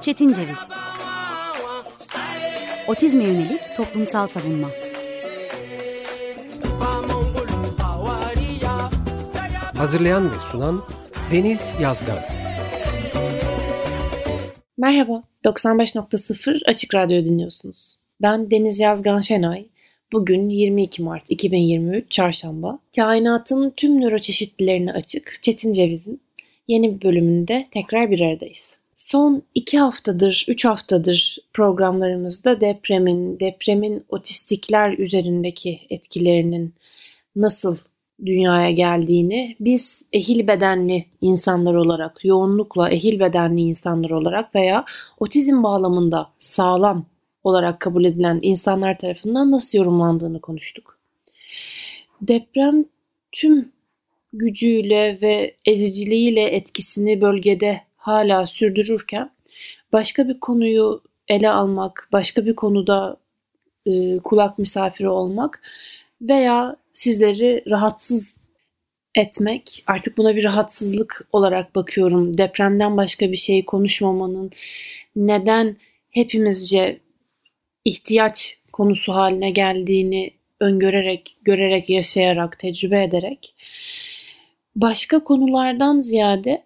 Çetin Ceviz. Otizme yönelik toplumsal savunma. Hazırlayan ve sunan Deniz Yazgan. Merhaba, 95.0 Açık Radyo dinliyorsunuz. Ben Deniz Yazgan Şenay. Bugün 22 Mart 2023 Çarşamba. Kainatın tüm nöroçeşitlilerine açık Çetin Ceviz'in yeni bir bölümünde tekrar bir aradayız. Son 2 haftadır, 3 haftadır programlarımızda depremin otistikler üzerindeki etkilerinin nasıl dünyaya geldiğini biz ehil bedenli insanlar olarak, yoğunlukla ehil bedenli insanlar olarak veya otizm bağlamında sağlam olarak kabul edilen insanlar tarafından nasıl yorumlandığını konuştuk. Deprem tüm gücüyle ve eziciliğiyle etkisini bölgede hala sürdürürken başka bir konuyu ele almak, başka bir konuda kulak misafiri olmak veya sizleri rahatsız etmek, artık buna bir rahatsızlık olarak bakıyorum. Depremden başka bir şey konuşmamanın neden hepimizce ihtiyaç konusu haline geldiğini öngörerek, görerek, yaşayarak, tecrübe ederek başka konulardan ziyade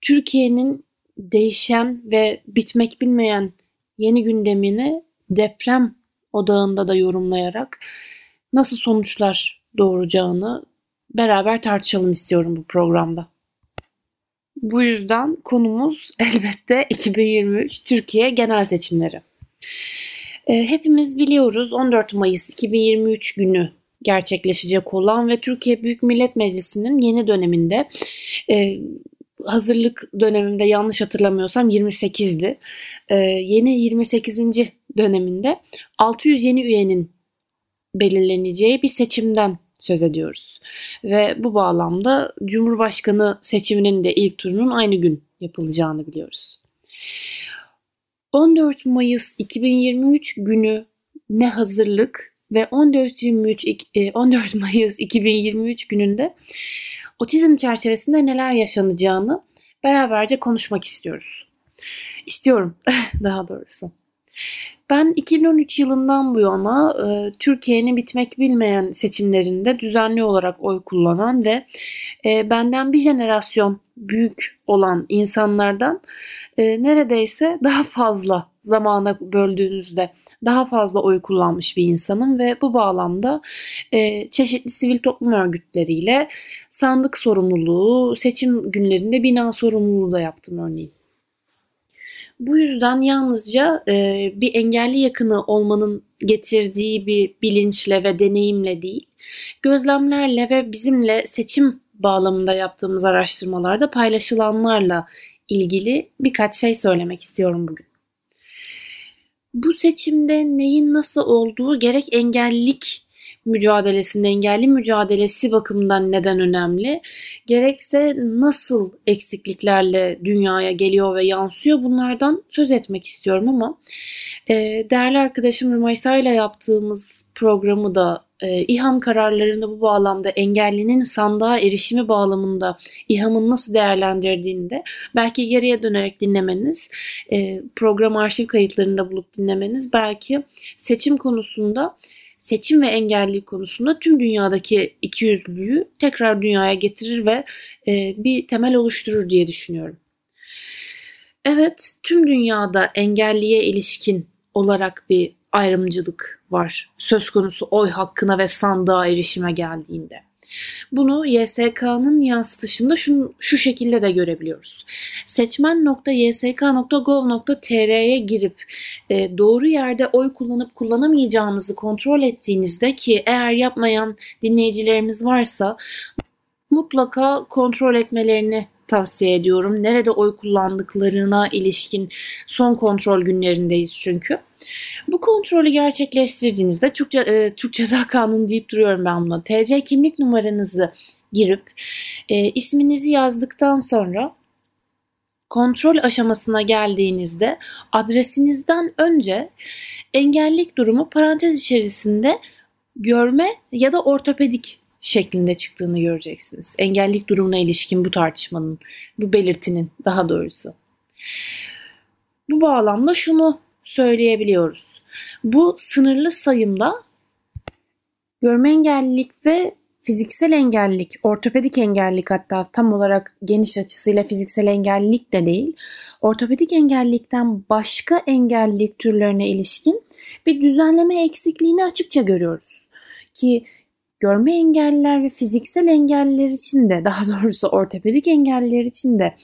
Türkiye'nin değişen ve bitmek bilmeyen yeni gündemini deprem odağında da yorumlayarak nasıl sonuçlar doğuracağını beraber tartışalım istiyorum bu programda. Bu yüzden konumuz elbette 2023 Türkiye genel seçimleri. Hepimiz biliyoruz 14 Mayıs 2023 günü gerçekleşecek olan ve Türkiye Büyük Millet Meclisi'nin yeni döneminde hazırlık döneminde yanlış hatırlamıyorsam 28'di. Yeni 28. döneminde 600 yeni üyenin belirleneceği bir seçimden söz ediyoruz. Ve bu bağlamda Cumhurbaşkanı seçiminin de ilk turunun aynı gün yapılacağını biliyoruz. 14 Mayıs 2023 günü ne hazırlık ve 14 Mayıs 2023 gününde otizm çerçevesinde neler yaşanacağını beraberce konuşmak istiyoruz. İstiyorum daha doğrusu. Ben 2013 yılından bu yana Türkiye'nin bitmek bilmeyen seçimlerinde düzenli olarak oy kullanan ve benden bir jenerasyon büyük olan insanlardan neredeyse daha fazla zamana böldüğünüzde daha fazla oy kullanmış bir insanım ve bu bağlamda çeşitli sivil toplum örgütleriyle sandık sorumluluğu, seçim günlerinde bina sorumluluğu da yaptım örneğin. Bu yüzden yalnızca bir engelli yakını olmanın getirdiği bir bilinçle ve deneyimle değil, gözlemlerle ve bizimle seçim bağlamında yaptığımız araştırmalarda paylaşılanlarla ilgili birkaç şey söylemek istiyorum bugün. Bu seçimde neyin nasıl olduğu gerek engellilik mücadelesinde, engelli mücadelesi bakımından neden önemli, gerekse nasıl eksikliklerle dünyaya geliyor ve yansıyor bunlardan söz etmek istiyorum ama değerli arkadaşım Rümeysa ile yaptığımız programı da İHAM kararlarını bu bağlamda engellinin sandığa erişimi bağlamında İHAM'ın nasıl değerlendirdiğini de belki geriye dönerek dinlemeniz, program arşiv kayıtlarında bulup dinlemeniz belki seçim konusunda, seçim ve engellilik konusunda tüm dünyadaki ikiyüzlülüğü tekrar dünyaya getirir ve bir temel oluşturur diye düşünüyorum. Evet, tüm dünyada engelliye ilişkin olarak bir ayrımcılık var söz konusu oy hakkına ve sandığa erişime geldiğinde. Bunu YSK'nın yansıtışında şu şekilde de görebiliyoruz. Seçmen.ysk.gov.tr'ye girip doğru yerde oy kullanıp kullanamayacağınızı kontrol ettiğinizde ki eğer yapmayan dinleyicilerimiz varsa mutlaka kontrol etmelerini tavsiye ediyorum. Nerede oy kullandıklarına ilişkin son kontrol günlerindeyiz çünkü. Bu kontrolü gerçekleştirdiğinizde Türk Ceza Kanunu deyip duruyorum ben buna. TC kimlik numaranızı girip isminizi yazdıktan sonra kontrol aşamasına geldiğinizde adresinizden önce engellilik durumu parantez içerisinde görme ya da ortopedik şeklinde çıktığını göreceksiniz. Engellilik durumuna ilişkin bu tartışmanın, bu belirtinin daha doğrusu. Bu bağlamda şunu söyleyebiliyoruz. Bu sınırlı sayımda görme engellilik ve fiziksel engellilik, ortopedik engellilik, hatta tam olarak geniş açısıyla fiziksel engellilik de değil, ortopedik engellilikten başka engellilik türlerine ilişkin bir düzenleme eksikliğini açıkça görüyoruz. Ki görme engelliler ve fiziksel engelliler için de, daha doğrusu ortopedik engelliler için de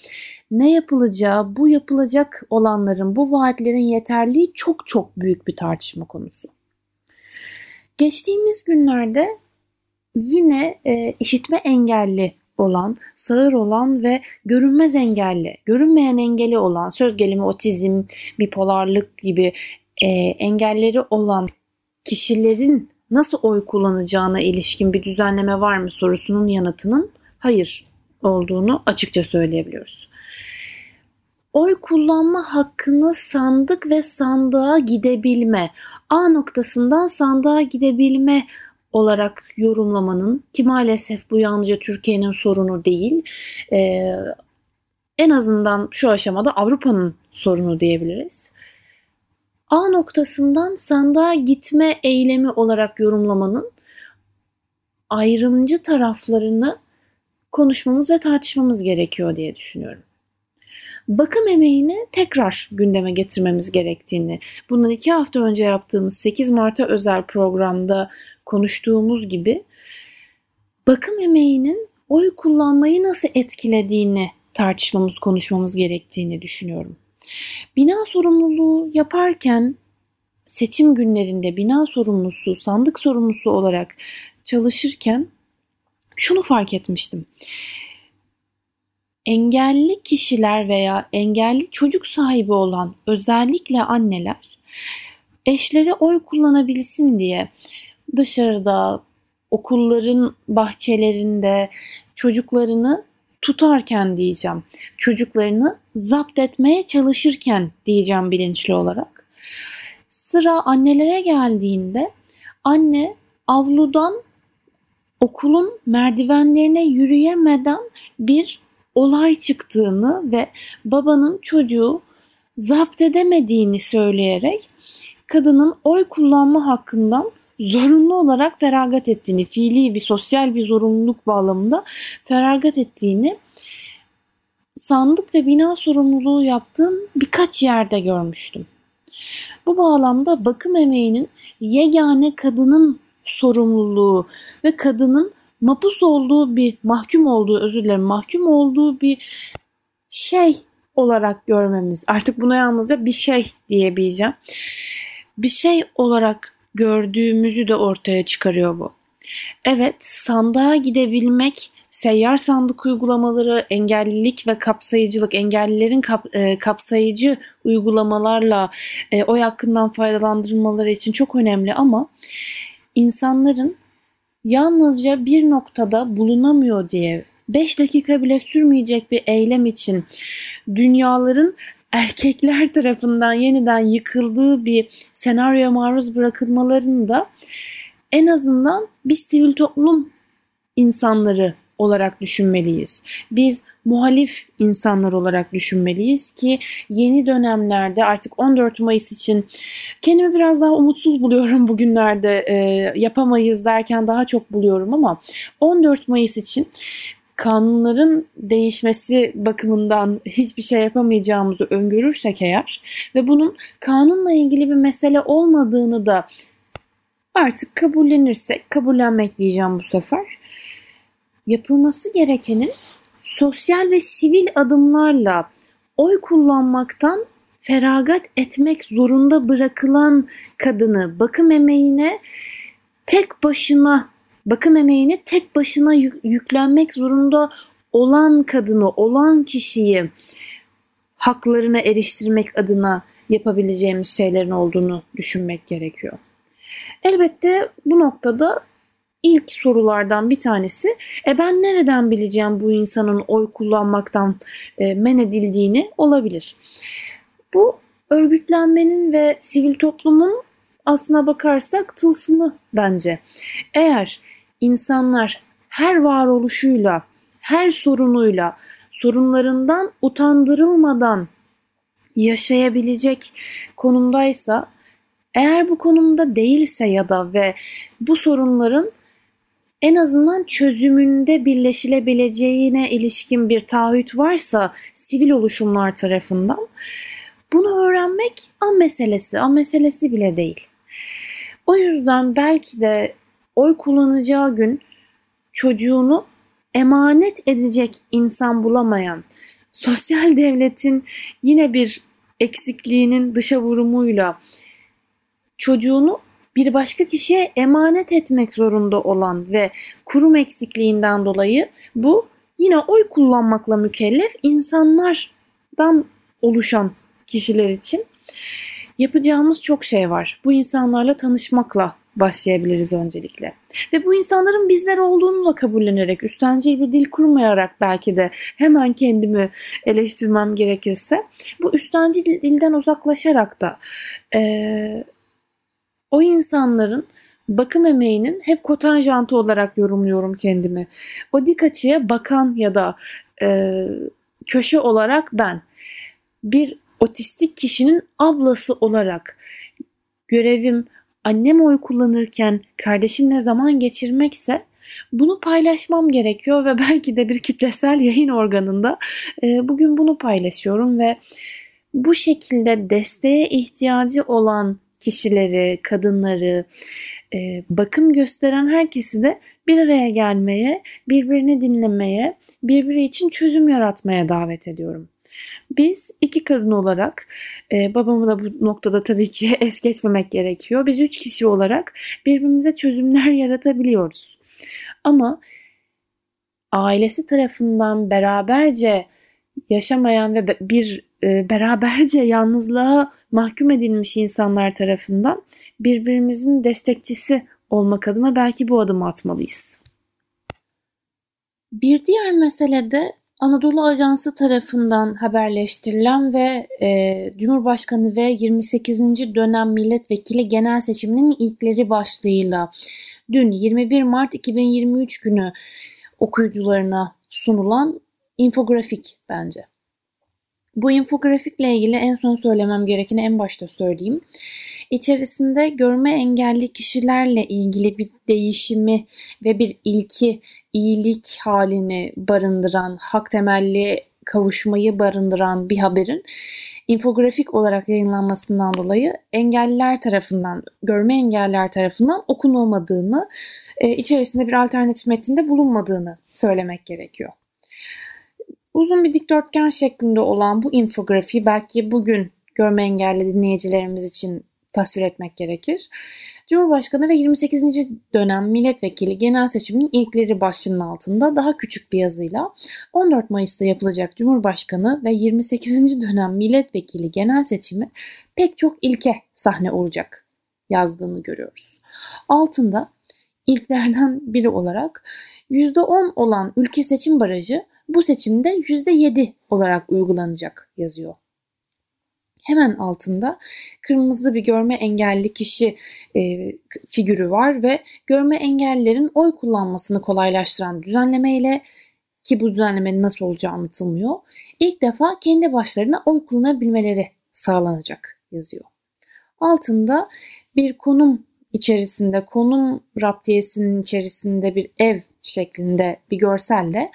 ne yapılacağı, bu yapılacak olanların, bu vaatlerin yeterliği çok çok büyük bir tartışma konusu. Geçtiğimiz günlerde yine işitme engelli olan, sağır olan ve görünmez engelli, görünmeyen engeli olan, söz gelimi otizm, bipolarlık gibi engelleri olan kişilerin nasıl oy kullanacağına ilişkin bir düzenleme var mı sorusunun yanıtının hayır olduğunu açıkça söyleyebiliyoruz. Oy kullanma hakkını sandık ve sandığa gidebilme, A noktasından sandığa gidebilme olarak yorumlamanın, ki maalesef bu yalnızca Türkiye'nin sorunu değil, en azından şu aşamada Avrupa'nın sorunu diyebiliriz. A noktasından sandığa gitme eylemi olarak yorumlamanın ayrımcı taraflarını konuşmamız ve tartışmamız gerekiyor diye düşünüyorum. Bakım emeğini tekrar gündeme getirmemiz gerektiğini, bundan 2 hafta önce yaptığımız 8 Mart'a özel programda konuştuğumuz gibi bakım emeğinin oy kullanmayı nasıl etkilediğini tartışmamız, konuşmamız gerektiğini düşünüyorum. Bina sorumluluğu yaparken seçim günlerinde bina sorumlusu, sandık sorumlusu olarak çalışırken şunu fark etmiştim. Engelli kişiler veya engelli çocuk sahibi olan özellikle anneler eşleri oy kullanabilsin diye dışarıda, okulların bahçelerinde çocuklarını tutarken diyeceğim, çocuklarını zapt etmeye çalışırken diyeceğim bilinçli olarak. Sıra annelere geldiğinde anne avludan okulun merdivenlerine yürüyemeden bir olay çıktığını ve babanın çocuğu zapt edemediğini söyleyerek kadının oy kullanma hakkından zorunlu olarak feragat ettiğini, fiili bir sosyal bir zorunluluk bağlamında feragat ettiğini sandık ve bina sorumluluğu yaptığım birkaç yerde görmüştüm. Bu bağlamda bakım emeğinin yegane kadının sorumluluğu ve kadının mahkum olduğu bir şey olarak görmemiz, artık buna yalnızca bir şey diyebileceğim, bir şey olarak gördüğümüzü de ortaya çıkarıyor bu. Evet, sandığa gidebilmek, seyyar sandık uygulamaları, engellilik ve kapsayıcılık, engellilerin kapsayıcı uygulamalarla oy hakkından faydalandırmaları için çok önemli ama insanların yalnızca bir noktada bulunamıyor diye 5 dakika bile sürmeyecek bir eylem için dünyaların erkekler tarafından yeniden yıkıldığı bir senaryoya maruz bırakılmalarını da en azından biz sivil toplum insanları olarak düşünmeliyiz. Biz muhalif insanlar olarak düşünmeliyiz ki yeni dönemlerde artık 14 Mayıs için kendimi biraz daha umutsuz buluyorum bugünlerde, yapamayız derken daha çok buluyorum ama 14 Mayıs için kanunların değişmesi bakımından hiçbir şey yapamayacağımızı öngörürsek eğer ve bunun kanunla ilgili bir mesele olmadığını da artık kabullenirsek, kabullenmek diyeceğim bu sefer, yapılması gerekenin sosyal ve sivil adımlarla oy kullanmaktan feragat etmek zorunda bırakılan kadını, bakım emeğini tek başına yüklenmek zorunda olan kadını, olan kişiyi haklarına eriştirmek adına yapabileceğimiz şeylerin olduğunu düşünmek gerekiyor. Elbette bu noktada ilk sorulardan bir tanesi, ben nereden bileceğim bu insanın oy kullanmaktan men edildiğini olabilir. Bu örgütlenmenin ve sivil toplumun aslına bakarsak tılsımı bence. Eğer insanlar her varoluşuyla, her sorunuyla, sorunlarından utandırılmadan yaşayabilecek konumdaysa, eğer bu konumda değilse ya da ve bu sorunların en azından çözümünde birleşilebileceğine ilişkin bir taahhüt varsa sivil oluşumlar tarafından, bunu öğrenmek an meselesi bile değil. O yüzden belki de oy kullanacağı gün çocuğunu emanet edecek insan bulamayan, sosyal devletin yine bir eksikliğinin dışa vurumuyla çocuğunu bir başka kişiye emanet etmek zorunda olan ve kurum eksikliğinden dolayı bu yine oy kullanmakla mükellef insanlardan oluşan kişiler için yapacağımız çok şey var. Bu insanlarla tanışmakla başlayabiliriz öncelikle. Ve bu insanların bizler olduğunu da kabullenerek, üstencil bir dil kurmayarak belki de hemen kendimi eleştirmem gerekirse, bu üstencil dilden uzaklaşarak da o insanların bakım emeğinin hep kontenjanı olarak yorumluyorum kendimi. O dik açıya bakan ya da köşe olarak ben bir otistik kişinin ablası olarak görevim annem oy kullanırken kardeşimle zaman geçirmekse bunu paylaşmam gerekiyor ve belki de bir kitlesel yayın organında bugün bunu paylaşıyorum ve bu şekilde desteğe ihtiyacı olan kişileri, kadınları, bakım gösteren herkesi de bir araya gelmeye, birbirini dinlemeye, birbiri için çözüm yaratmaya davet ediyorum. Biz iki kadın olarak, babamı da bu noktada tabii ki es geçmemek gerekiyor. Biz üç kişi olarak birbirimize çözümler yaratabiliyoruz. Ama ailesi tarafından beraberce yaşamayan ve bir beraberce yalnızlığa mahkum edilmiş insanlar tarafından birbirimizin destekçisi olmak adına belki bu adımı atmalıyız. Bir diğer mesele de Anadolu Ajansı tarafından haberleştirilen ve Cumhurbaşkanı ve 28. dönem milletvekili genel seçiminin ilkleri başlığıyla dün 21 Mart 2023 günü okuyucularına sunulan infografik bence. Bu infografikle ilgili en son söylemem gerekeni en başta söyleyeyim. İçerisinde görme engelli kişilerle ilgili bir değişimi ve bir ilki, iyilik halini barındıran, hak temelli kavuşmayı barındıran bir haberin infografik olarak yayınlanmasından dolayı engelliler tarafından, görme engelliler tarafından okunamadığını, içerisinde bir alternatif metinde bulunmadığını söylemek gerekiyor. Uzun bir dikdörtgen şeklinde olan bu infografiyi belki bugün görme engelli dinleyicilerimiz için tasvir etmek gerekir. Cumhurbaşkanı ve 28. dönem milletvekili genel seçiminin ilkleri başlığının altında daha küçük bir yazıyla 14 Mayıs'ta yapılacak Cumhurbaşkanı ve 28. dönem milletvekili genel seçimi pek çok ilke sahne olacak yazdığını görüyoruz. Altında ilklerden biri olarak %10 olan ülke seçim barajı bu seçimde %7 olarak uygulanacak yazıyor. Hemen altında kırmızı bir görme engelli kişi figürü var ve görme engellilerin oy kullanmasını kolaylaştıran düzenlemeyle, ki bu düzenlemenin nasıl olacağı anlatılmıyor, ilk defa kendi başlarına oy kullanabilmeleri sağlanacak yazıyor. Altında bir konum içerisinde, konum raptiyesinin içerisinde bir ev şeklinde bir görselle,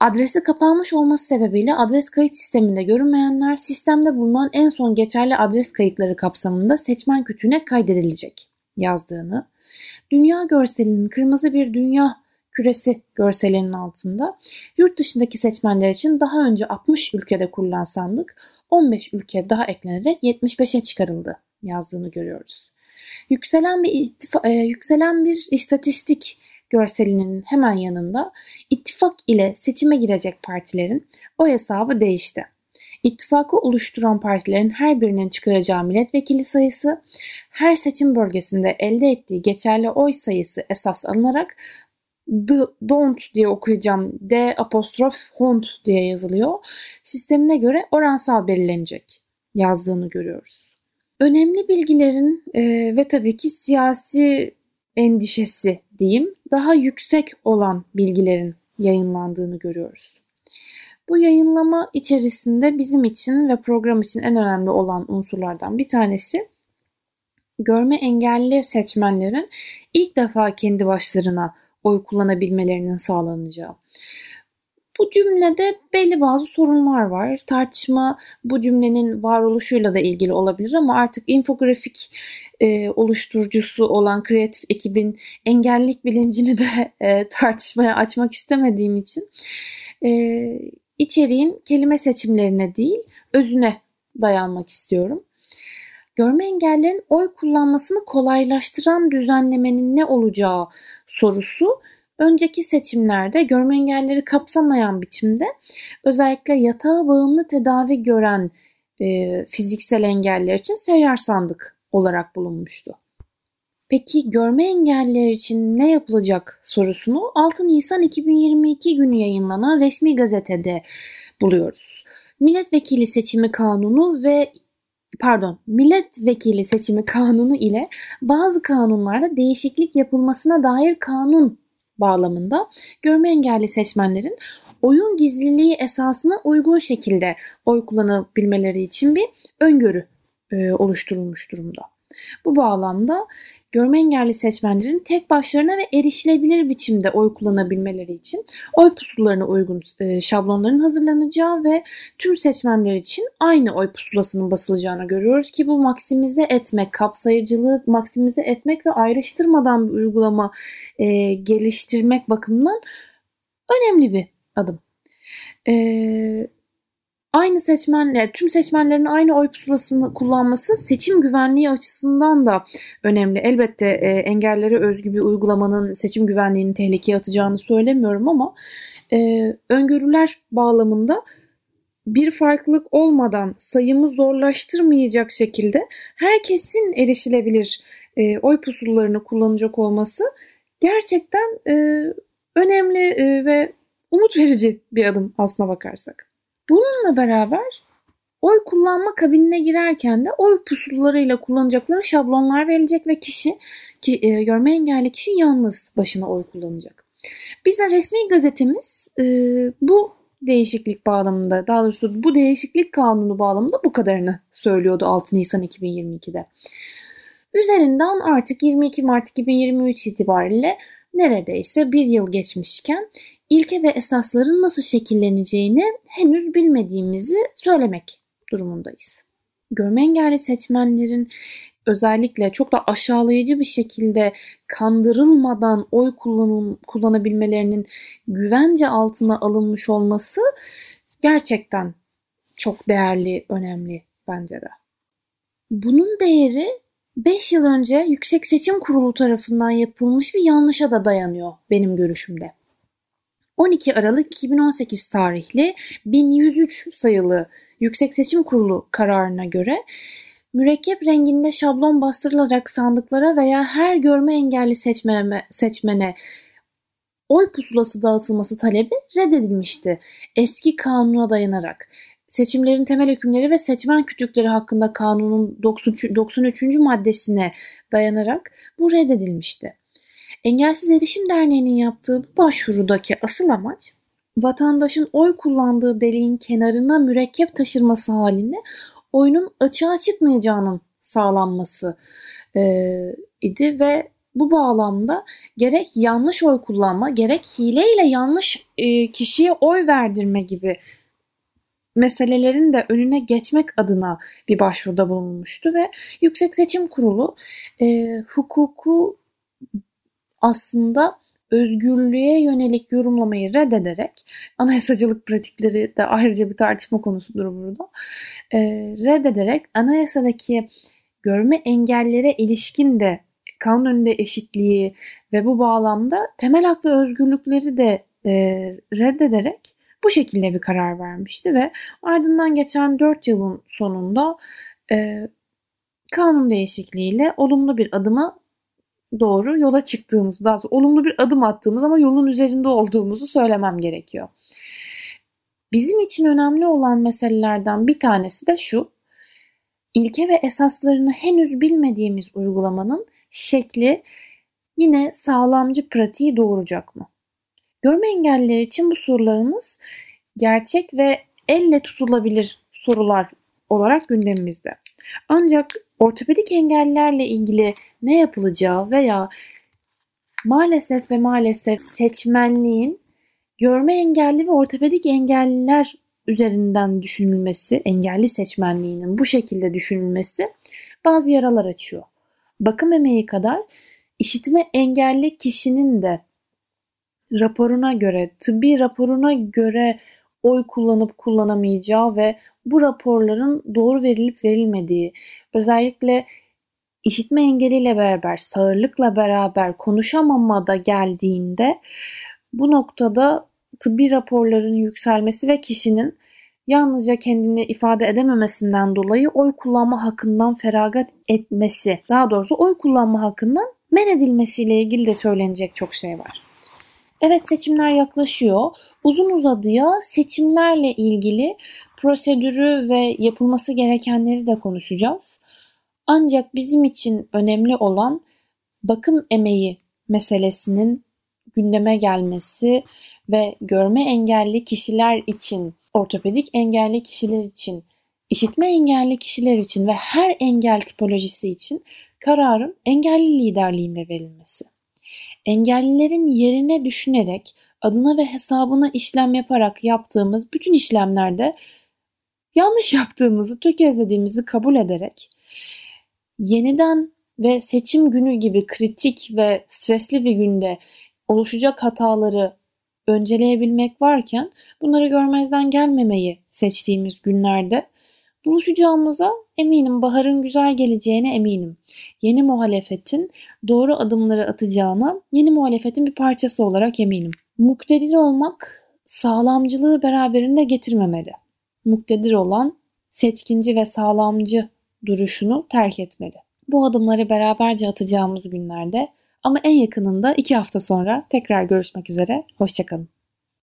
adresi kapanmış olması sebebiyle adres kayıt sisteminde görünmeyenler sistemde bulunan en son geçerli adres kayıtları kapsamında seçmen kütüğüne kaydedilecek yazdığını, dünya görselinin kırmızı bir dünya küresi görselinin altında yurt dışındaki seçmenler için daha önce 60 ülkede kurulan sandık 15 ülke daha eklenerek 75'e çıkarıldı yazdığını görüyoruz. Yükselen bir istatistik görselinin hemen yanında ittifak ile seçime girecek partilerin oy hesabı değişti. İttifakı oluşturan partilerin her birinin çıkaracağı milletvekili sayısı, her seçim bölgesinde elde ettiği geçerli oy sayısı esas alınarak DONT diye okuyacağım, D-HONT diye yazılıyor. Sistemine göre oransal belirlenecek yazdığını görüyoruz. Önemli bilgilerin ve tabii ki siyasi endişesi diyeyim daha yüksek olan bilgilerin yayınlandığını görüyoruz. Bu yayınlama içerisinde bizim için ve program için en önemli olan unsurlardan bir tanesi görme engelli seçmenlerin ilk defa kendi başlarına oy kullanabilmelerinin sağlanacağı. Bu cümlede belli bazı sorunlar var. Tartışma bu cümlenin varoluşuyla da ilgili olabilir ama artık infografik oluşturucusu olan kreatif ekibin engellilik bilincini de tartışmaya açmak istemediğim için içeriğin kelime seçimlerine değil özüne dayanmak istiyorum. Görme engellilerin oy kullanmasını kolaylaştıran düzenlemenin ne olacağı sorusu önceki seçimlerde görme engellileri kapsamayan biçimde özellikle yatağa bağımlı tedavi gören fiziksel engeller için seyyar sandık olarak bulunmuştu. Peki görme engelliler için ne yapılacak sorusunu 6 Nisan 2022 günü yayınlanan resmi gazetede buluyoruz. Milletvekili seçimi kanunu ile bazı kanunlarda değişiklik yapılmasına dair kanun bağlamında görme engelli seçmenlerin oyun gizliliği esasına uygun şekilde oy kullanabilmeleri için bir öngörü oluşturulmuş durumda. Bu bağlamda görme engelli seçmenlerin tek başlarına ve erişilebilir biçimde oy kullanabilmeleri için oy pusularına uygun şablonların hazırlanacağı ve tüm seçmenler için aynı oy pusulasının basılacağını görüyoruz ki bu maksimize etmek, kapsayıcılığı maksimize etmek ve ayrıştırmadan bir uygulama geliştirmek bakımından önemli bir adım. Aynı seçmenle, tüm seçmenlerin aynı oy pusulasını kullanması seçim güvenliği açısından da önemli. Elbette engellere özgü bir uygulamanın seçim güvenliğini tehlikeye atacağını söylemiyorum ama öngörüler bağlamında bir farklılık olmadan sayımı zorlaştırmayacak şekilde herkesin erişilebilir oy pusullarını kullanacak olması gerçekten önemli ve umut verici bir adım aslına bakarsak. Bununla beraber oy kullanma kabinine girerken de oy pusullarıyla kullanacakları şablonlar verilecek ve görme engelli kişi yalnız başına oy kullanacak. Bize resmi gazetemiz bu değişiklik kanunu bağlamında bu kadarını söylüyordu 6 Nisan 2022'de. Üzerinden artık 22 Mart 2023 itibariyle neredeyse bir yıl geçmişken ilke ve esasların nasıl şekilleneceğini henüz bilmediğimizi söylemek durumundayız. Görme engelli seçmenlerin özellikle çok da aşağılayıcı bir şekilde kandırılmadan oy kullanabilmelerinin güvence altına alınmış olması gerçekten çok değerli, önemli bence de. Bunun değeri 5 yıl önce Yüksek Seçim Kurulu tarafından yapılmış bir yanlışa da dayanıyor benim görüşümde. 12 Aralık 2018 tarihli 1103 sayılı Yüksek Seçim Kurulu kararına göre mürekkep renginde şablon bastırılarak sandıklara veya her görme engelli seçmene oy pusulası dağıtılması talebi reddedilmişti. Eski kanuna dayanarak seçimlerin temel hükümleri ve seçmen kütükleri hakkında kanunun 93. maddesine dayanarak bu reddedilmişti. Engelsiz Erişim Derneği'nin yaptığı bu başvurudaki asıl amaç vatandaşın oy kullandığı deliğin kenarına mürekkep taşırması halinde oyunun açığa çıkmayacağının sağlanması idi ve bu bağlamda gerek yanlış oy kullanma gerek hileyle yanlış kişiye oy verdirme gibi meselelerin de önüne geçmek adına bir başvuruda bulunmuştu ve Yüksek Seçim Kurulu hukuku aslında özgürlüğe yönelik yorumlamayı reddederek, anayasacılık pratikleri de ayrıca bir tartışma konusudur burada, reddederek anayasadaki görme engellere ilişkin de kanun önünde eşitliği ve bu bağlamda temel hak ve özgürlükleri de reddederek bu şekilde bir karar vermişti ve ardından geçen 4 yılın sonunda kanun değişikliğiyle olumlu bir adıma doğru yola çıktığımızı, daha sonra olumlu bir adım attığımız ama yolun üzerinde olduğumuzu söylemem gerekiyor. Bizim için önemli olan meselelerden bir tanesi de şu, ilke ve esaslarını henüz bilmediğimiz uygulamanın şekli yine sağlamcı pratiği doğuracak mı? Görme engelliler için bu sorularımız gerçek ve elle tutulabilir sorular olarak gündemimizde. Ancak ortopedik engellerle ilgili ne yapılacağı veya maalesef seçmenliğin görme engelli ve ortopedik engelliler üzerinden düşünülmesi, engelli seçmenliğinin bu şekilde düşünülmesi bazı yaralar açıyor. Bakım emeği kadar işitme engelli kişinin de raporuna göre, tıbbi raporuna göre oy kullanıp kullanamayacağı ve bu raporların doğru verilip verilmediği, özellikle işitme engeliyle beraber, sağırlıkla beraber konuşamamada geldiğinde bu noktada tıbbi raporların yükselmesi ve kişinin yalnızca kendini ifade edememesinden dolayı oy kullanma hakkından feragat etmesi, daha doğrusu oy kullanma hakkından men edilmesiyle ilgili de söylenecek çok şey var. Evet, seçimler yaklaşıyor. Uzun uzadıya seçimlerle ilgili prosedürü ve yapılması gerekenleri de konuşacağız. Ancak bizim için önemli olan bakım emeği meselesinin gündeme gelmesi ve görme engelli kişiler için, ortopedik engelli kişiler için, işitme engelli kişiler için ve her engel tipolojisi için kararın engelli liderliğinde verilmesi. Engellilerin yerine düşünerek, adına ve hesabına işlem yaparak yaptığımız bütün işlemlerde yanlış yaptığımızı, tökezlediğimizi kabul ederek yeniden ve seçim günü gibi kritik ve stresli bir günde oluşacak hataları önceleyebilmek varken bunları görmezden gelmemeyi seçtiğimiz günlerde buluşacağımıza eminim, baharın güzel geleceğine eminim. Yeni muhalefetin doğru adımları atacağına, yeni muhalefetin bir parçası olarak eminim. Muktedir olmak sağlamcılığı beraberinde getirmemeli. Muktedir olan seçkinci ve sağlamcı duruşunu terk etmeli. Bu adımları beraberce atacağımız günlerde ama en yakınında 2 hafta sonra tekrar görüşmek üzere. Hoşçakalın.